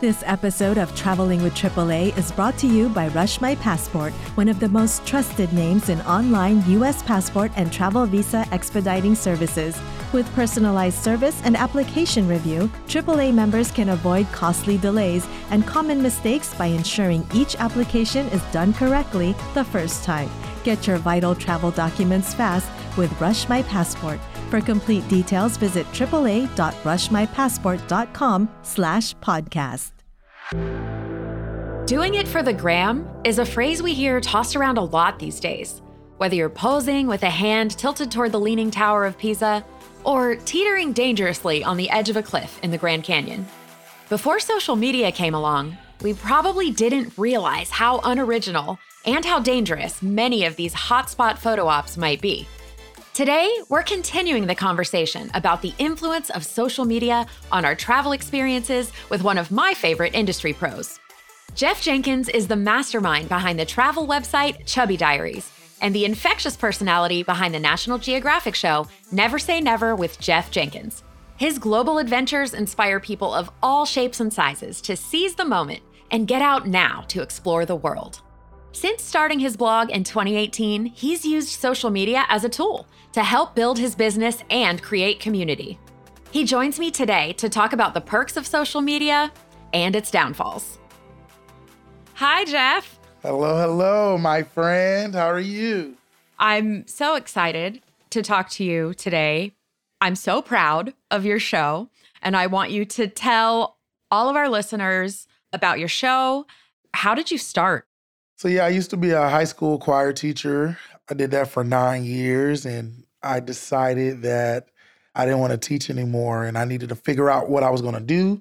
This episode of Traveling with AAA is brought to you by Rush My Passport, one of the most trusted names in online U.S. passport and travel visa expediting services. With personalized service and application review, AAA members can avoid costly delays and common mistakes by ensuring each application is done correctly the first time. Get your vital travel documents fast with Rush My Passport. For complete details, visit AAA.rushmypassport.com/podcast. Doing it for the gram is a phrase we hear tossed around a lot these days. Whether you're posing with a hand tilted toward the Leaning Tower of Pisa or teetering dangerously on the edge of a cliff in the Grand Canyon. Before social media came along, we probably didn't realize how unoriginal and how dangerous many of these hotspot photo ops might be. Today, we're continuing the conversation about the influence of social media on our travel experiences with one of my favorite industry pros. Jeff Jenkins is the mastermind behind the travel website Chubby Diaries and the infectious personality behind the National Geographic show Never Say Never with Jeff Jenkins. His global adventures inspire people of all shapes and sizes to seize the moment and get out now to explore the world. Since starting his blog in 2018, he's used social media as a tool to help build his business and create community. He joins me today to talk about the perks of social media and its downfalls. Hi, Jeff. Hello, my friend. How are you? I'm so excited to talk to you today. I'm so proud of your show, and I want you to tell all of our listeners about your show. How did you start? So yeah, I used to be a high school choir teacher. I did that for 9 years, and I decided that I didn't want to teach anymore, and I needed to figure out what I was going to do.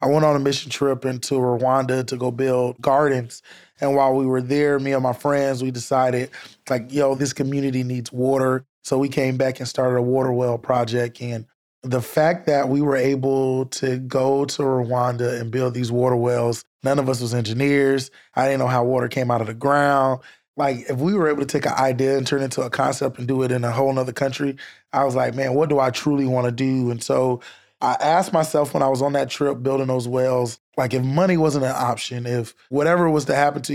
I went on a mission trip into Rwanda to go build gardens, and while we were there, me and my friends, we decided, like, yo, this community needs water. So we came back and started a water well project, and the fact that we were able to go to Rwanda and build these water wells, none of us was engineers. I didn't know how water came out of the ground. Like, if we were able to take an idea and turn it into a concept and do it in a whole nother country, I was like, man, what do I truly want to do? And so I asked myself when I was on that trip building those wells, like, if money wasn't an option, if whatever was to happen to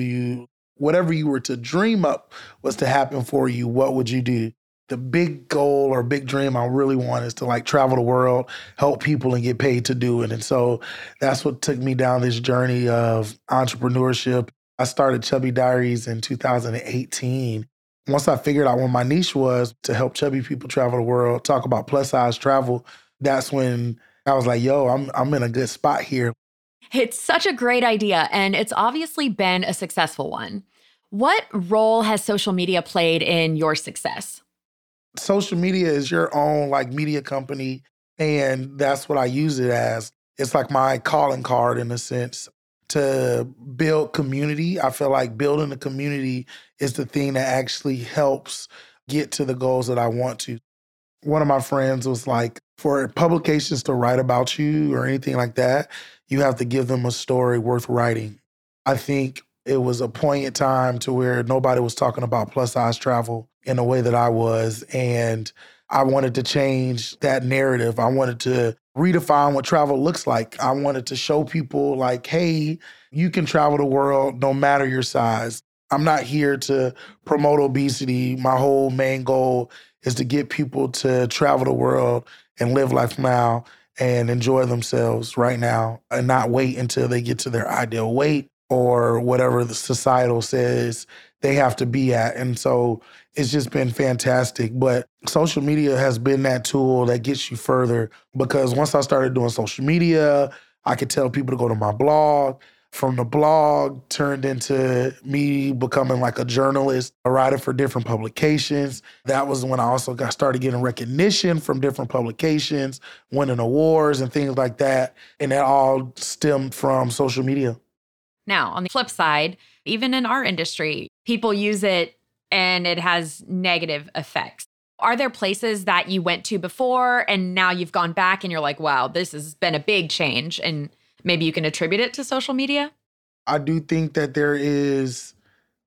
you, whatever you were to dream up was to happen for you, what would you do? The big goal or big dream I really want is to, like, travel the world, help people, and get paid to do it. And so that's what took me down this journey of entrepreneurship. I started Chubby Diaries in 2018. Once I figured out what my niche was, to help chubby people travel the world, talk about plus-size travel, that's when I was like, yo, I'm in a good spot here. It's such a great idea, and it's obviously been a successful one. What role has social media played in your success? Social media is your own, like, media company, and that's what I use it as. It's like my calling card, in a sense, to build community. I feel like building a community is the thing that actually helps get to the goals that I want to. One of my friends was like, for publications to write about you or anything like that, you have to give them a story worth writing. I think it was a point in time to where nobody was talking about plus-size travel in the way that I was. And I wanted to change that narrative. I wanted to redefine what travel looks like. I wanted to show people, like, hey, you can travel the world no matter your size. I'm not here to promote obesity. My whole main goal is to get people to travel the world and live life now and enjoy themselves right now and not wait until they get to their ideal weight or whatever the societal says they have to be at. And so it's just been fantastic. But social media has been that tool that gets you further, because once I started doing social media, I could tell people to go to my blog. From the blog turned into me becoming, like, a journalist, a writer for different publications. That was when I also started getting recognition from different publications, winning awards and things like that. And that all stemmed from social media. Now, on the flip side, even in our industry, people use it and it has negative effects. Are there places that you went to before and now you've gone back and you're like, wow, this has been a big change, and maybe you can attribute it to social media? I do think that there is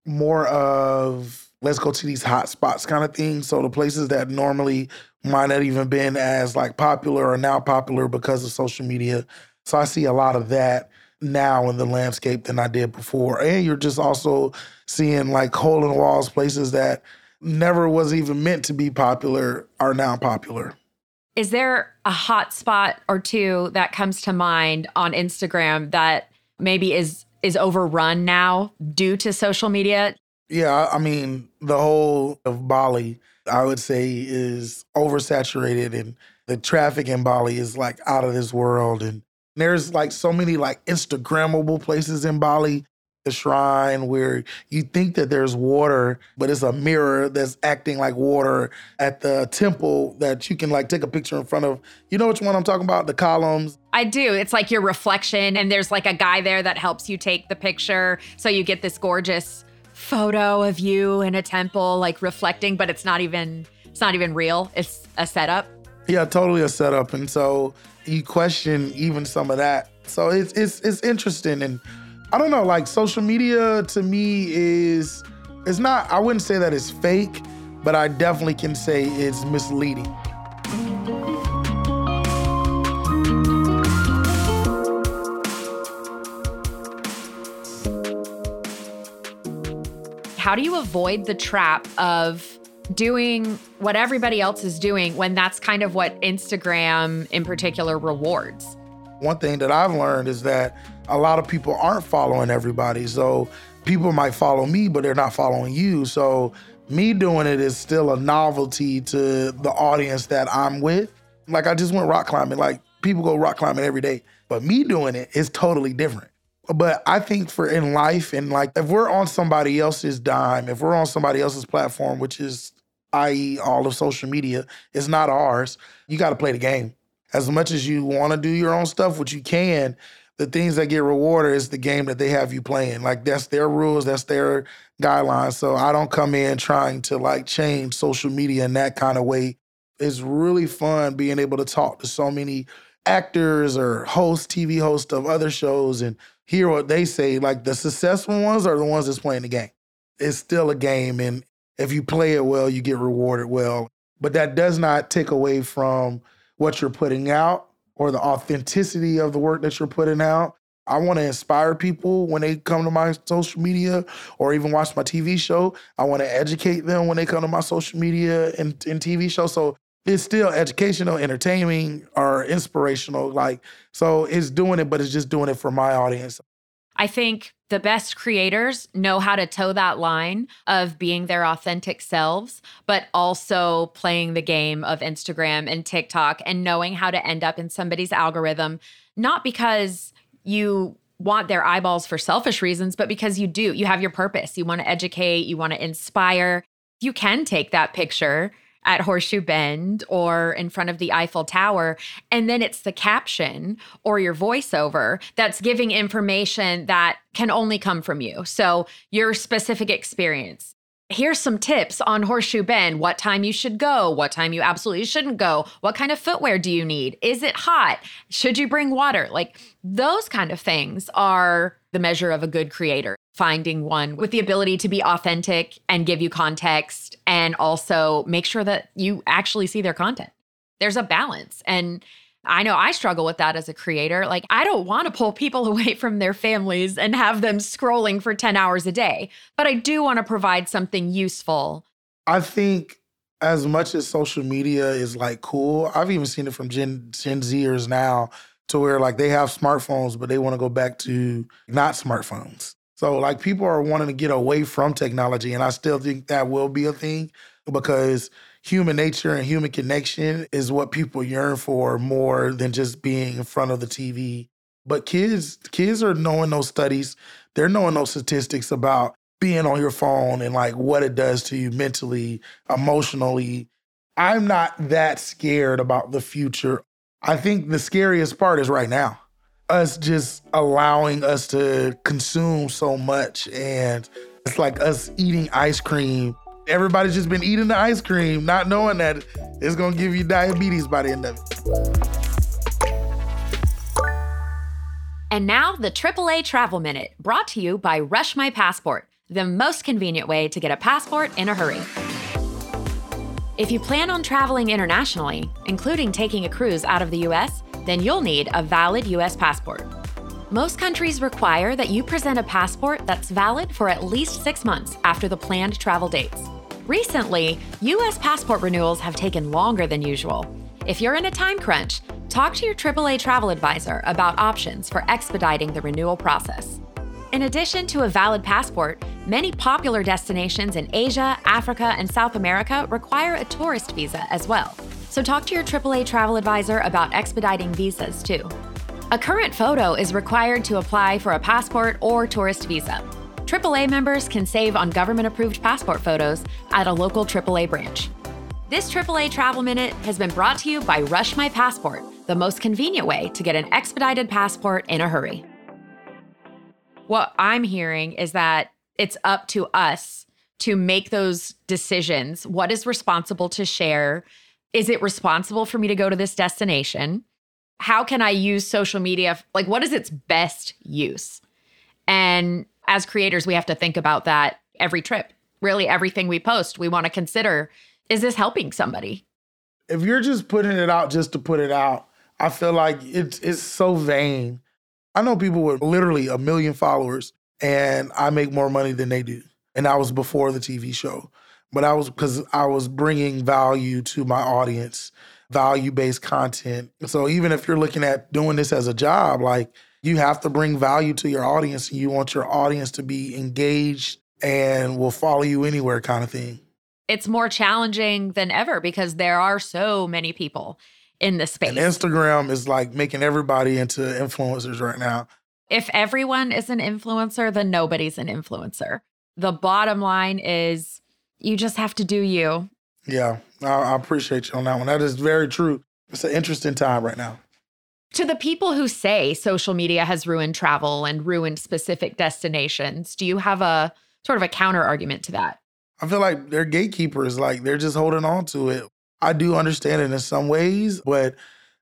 more of, let's go to these hot spots kind of thing. So the places that normally might not even been as, like, popular are now popular because of social media. So I see a lot of that now in the landscape than I did before. And you're just also seeing like hole in the walls, places that never was even meant to be popular are now popular. Is there a hot spot or two that comes to mind on Instagram that maybe is overrun now due to social media? Yeah, I mean, the whole of Bali, I would say, is oversaturated, and the traffic in Bali is like out of this world. And there's like so many like Instagrammable places in Bali. The shrine where you think that there's water, but it's a mirror that's acting like water at the temple that you can like take a picture in front of. You know which one I'm talking about? The columns. I do. It's like your reflection, and there's like a guy there that helps you take the picture. So you get this gorgeous photo of you in a temple, like reflecting, but it's not even real. It's a setup. Yeah, totally a setup. And so you question even some of that. So it's interesting. And I don't know, like social media to me is, it's not, I wouldn't say that it's fake, but I definitely can say it's misleading. How do you avoid the trap of doing what everybody else is doing when that's kind of what Instagram in particular rewards? One thing that I've learned is that a lot of people aren't following everybody. So people might follow me, but they're not following you. So me doing it is still a novelty to the audience that I'm with. Like I just went rock climbing. Like people go rock climbing every day, but me doing it is totally different. But I think for in life, and like if we're on somebody else's dime, if we're on somebody else's platform, which is i.e. all of social media, is not ours, you got to play the game. As much as you want to do your own stuff, which you can, the things that get rewarded is the game that they have you playing. Like that's their rules, that's their guidelines. So I don't come in trying to like change social media in that kind of way. It's really fun being able to talk to so many actors or hosts, TV hosts of other shows and hear what they say. Like the successful ones are the ones that's playing the game. It's still a game. And if you play it well, you get rewarded well. But that does not take away from what you're putting out or the authenticity of the work that you're putting out. I want to inspire people when they come to my social media or even watch my TV show. I want to educate them when they come to my social media and TV show. So it's still educational, entertaining, or inspirational. Like, so it's doing it, but it's just doing it for my audience. I think the best creators know how to toe that line of being their authentic selves, but also playing the game of Instagram and TikTok and knowing how to end up in somebody's algorithm, not because you want their eyeballs for selfish reasons, but because you do. You have your purpose. You want to educate. You want to inspire. You can take that picture at Horseshoe Bend or in front of the Eiffel Tower, and then it's the caption or your voiceover that's giving information that can only come from you. So your specific experience. Here's some tips on Horseshoe Bend, what time you should go, what time you absolutely shouldn't go, what kind of footwear do you need, is it hot, should you bring water? Like those kind of things are the measure of a good creator, finding one with the ability to be authentic and give you context and also make sure that you actually see their content. There's a balance. And I know I struggle with that as a creator. Like I don't want to pull people away from their families and have them scrolling for 10 hours a day, but I do want to provide something useful. I think as much as social media is like cool, I've even seen it from Gen Zers now to where like they have smartphones, but they want to go back to not smartphones. So like people are wanting to get away from technology, and I still think that will be a thing because human nature and human connection is what people yearn for more than just being in front of the TV. But kids are knowing those studies. They're knowing those statistics about being on your phone and like what it does to you mentally, emotionally. I'm not that scared about the future. I think the scariest part is right now. Us just allowing us to consume so much, and it's like us eating ice cream. Everybody's just been eating the ice cream, not knowing that it's gonna give you diabetes by the end of it. And now the AAA Travel Minute, brought to you by Rush My Passport, the most convenient way to get a passport in a hurry. If you plan on traveling internationally, including taking a cruise out of the US, then you'll need a valid U.S. passport. Most countries require that you present a passport that's valid for at least 6 months after the planned travel dates. Recently, U.S. passport renewals have taken longer than usual. If you're in a time crunch, talk to your AAA travel advisor about options for expediting the renewal process. In addition to a valid passport, many popular destinations in Asia, Africa, and South America require a tourist visa as well. So talk to your AAA travel advisor about expediting visas too. A current photo is required to apply for a passport or tourist visa. AAA members can save on government-approved passport photos at a local AAA branch. This AAA Travel Minute has been brought to you by Rush My Passport, the most convenient way to get an expedited passport in a hurry. What I'm hearing is that it's up to us to make those decisions. What is responsible to share? Is it responsible for me to go to this destination? How can I use social media? Like, what is its best use? And as creators, we have to think about that every trip. Really, everything we post, we want to consider, is this helping somebody? If you're just putting it out just to put it out, I feel like it's so vain. I know people with literally 1 million followers, and I make more money than they do. And that was before the TV show. But that was because I was bringing value to my audience, value-based content. So even if you're looking at doing this as a job, like, you have to bring value to your audience, and you want your audience to be engaged and will follow you anywhere kind of thing. It's more challenging than ever because there are so many people in this space. And Instagram is like making everybody into influencers right now. If everyone is an influencer, then nobody's an influencer. The bottom line is you just have to do you. Yeah, I appreciate you on that one. That is very true. It's an interesting time right now. To the people who say social media has ruined travel and ruined specific destinations, do you have a sort of a counter argument to that? I feel like they're gatekeepers. Like, they're just holding on to it. I do understand it in some ways, but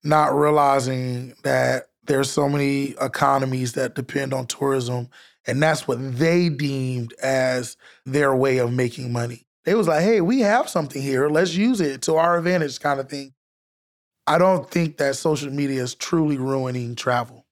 not realizing that there's so many economies that depend on tourism, and that's what they deemed as their way of making money. They was like, hey, we have something here. Let's use it to our advantage kind of thing. I don't think that social media is truly ruining travel.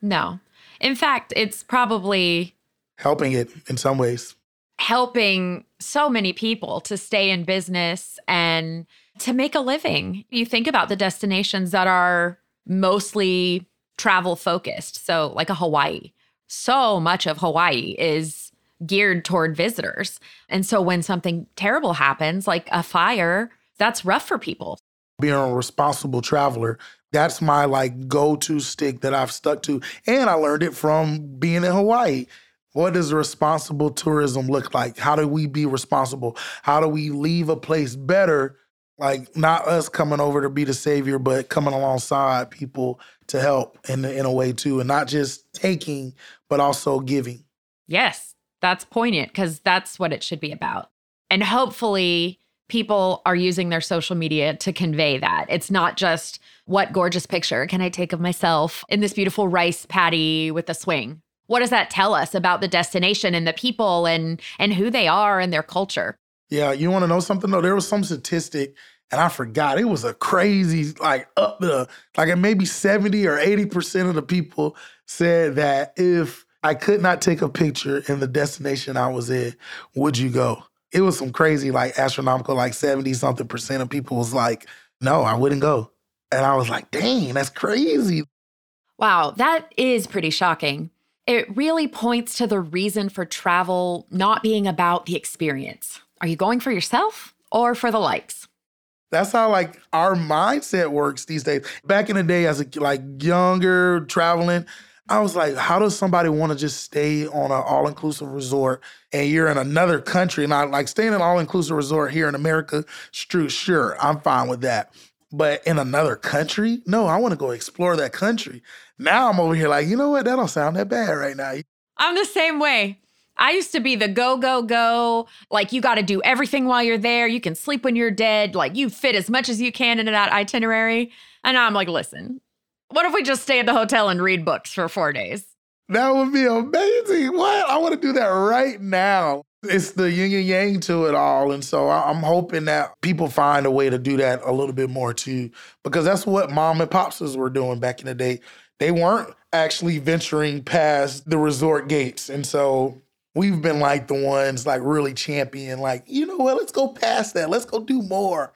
No. In fact, it's probably helping it in some ways. Helping so many people to stay in business and to make a living. You think about the destinations that are mostly travel focused. So like a Hawaii. So much of Hawaii is geared toward visitors. And so when something terrible happens, like a fire, that's rough for people. Being a responsible traveler, that's my like go-to stick that I've stuck to. And I learned it from being in Hawaii. What does responsible tourism look like? How do we be responsible? How do we leave a place better? Like, not us coming over to be the savior, but coming alongside people to help in a way too. And not just taking, but also giving. Yes, that's poignant because that's what it should be about. And hopefully people are using their social media to convey that. It's not just what gorgeous picture can I take of myself in this beautiful rice paddy with a swing. What does that tell us about the destination and the people and who they are and their culture? Yeah, you want to know something though? There was some statistic, and I forgot. It was a crazy, like up the, like maybe 70 or 80% of the people said that if I could not take a picture in the destination I was in, would you go? It was some crazy, like astronomical, like 70-something% of people was like, no, I wouldn't go. And I was like, dang, that's crazy. Wow, that is pretty shocking. It really points to the reason for travel not being about the experience. Are you going for yourself or for the likes? That's how like our mindset works these days. Back in the day as a like younger traveling, I was like, how does somebody want to just stay on an all-inclusive resort and you're in another country? And I like staying in an all-inclusive resort here in America, sure, I'm fine with that. But in another country? No, I want to go explore that country. Now I'm over here like, you know what? That don't sound that bad right now. I'm the same way. I used to be the go, go, go. Like, you got to do everything while you're there. You can sleep when you're dead. Like, you fit as much as you can into that itinerary. And now I'm like, listen, what if we just stay at the hotel and read books for 4 days? That would be amazing. What? I want to do that right now. It's the yin and yang to it all. And so I'm hoping that people find a way to do that a little bit more too, because that's what mom and popsters were doing back in the day. They weren't actually venturing past the resort gates. And so we've been like the ones like really champion, like, you know what, let's go past that. Let's go do more.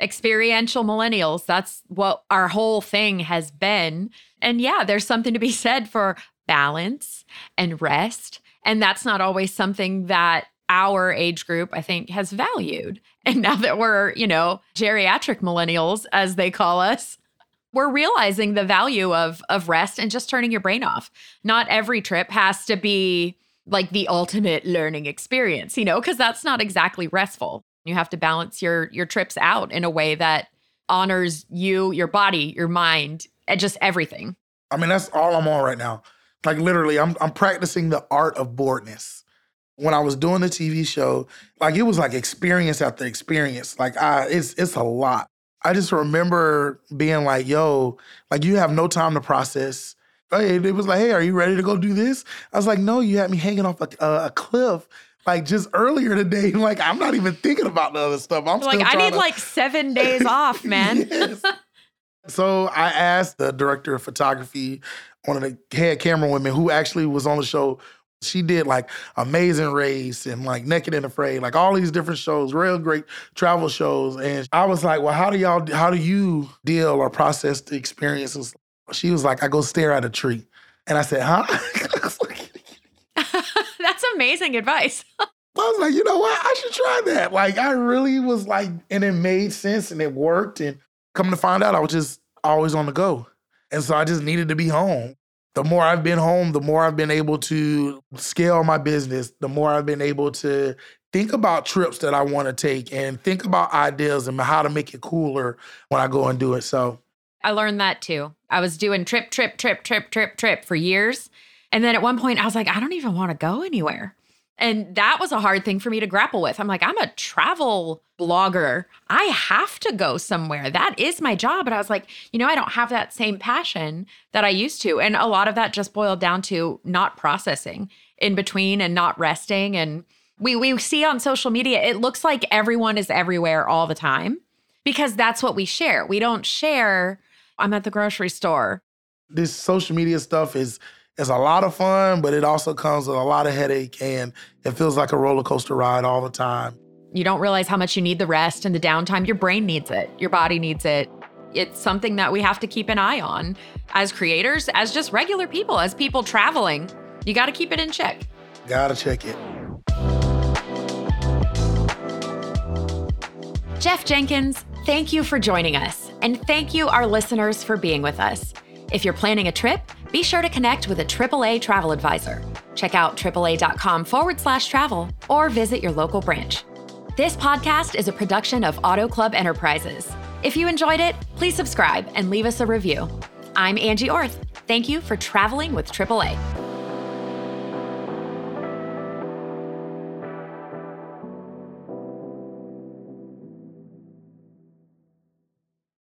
Experiential millennials. That's what our whole thing has been. And yeah, there's something to be said for balance and rest. And that's not always something that our age group, I think, has valued. And now that we're, you know, geriatric millennials, as they call us, we're realizing the value of rest and just turning your brain off. Not every trip has to be like the ultimate learning experience, you know, because that's not exactly restful. You have to balance your trips out in a way that honors you, your body, your mind, and just everything. I mean, that's all I'm on right now. Like literally, I'm practicing the art of boredness. When I was doing the TV show, like it was like experience after experience. Like it's a lot. I just remember being like, yo, like you have no time to process. It was like, hey, are you ready to go do this? I was like, no, you had me hanging off a cliff. Like just earlier today, like I'm not even thinking about the other stuff. I'm like, I need like 7 days off, man. Yes. So I asked the director of photography, one of the head camera women who actually was on the show. She did like Amazing Race and like Naked and Afraid, like all these different shows, real great travel shows. And I was like, well, how do you deal or process the experiences? She was like, I go stare at a tree. And I said, huh? That's amazing advice. I was like, you know what? I should try that. Like, I really was like, and it made sense and it worked. And come to find out, I was just always on the go. And so I just needed to be home. The more I've been home, the more I've been able to scale my business, the more I've been able to think about trips that I want to take and think about ideas and how to make it cooler when I go and do it. So I learned that too. I was doing trip for years. And then at one point I was like, I don't even want to go anywhere. And that was a hard thing for me to grapple with. I'm like, I'm a travel blogger. I have to go somewhere. That is my job. And I was like, you know, I don't have that same passion that I used to. And a lot of that just boiled down to not processing in between and not resting. And we see on social media, it looks like everyone is everywhere all the time because that's what we share. We don't share, I'm at the grocery store. This social media stuff is a lot of fun, but it also comes with a lot of headache and it feels like a roller coaster ride all the time. You don't realize how much you need the rest and the downtime. Your brain needs it. Your body needs it. It's something that we have to keep an eye on as creators, as just regular people, as people traveling. You got to keep it in check. Got to check it. Jeff Jenkins, thank you for joining us. And thank you, our listeners, for being with us. If you're planning a trip, be sure to connect with a AAA travel advisor. Check out AAA.com/travel or visit your local branch. This podcast is a production of Auto Club Enterprises. If you enjoyed it, please subscribe and leave us a review. I'm Angie Orth. Thank you for traveling with AAA.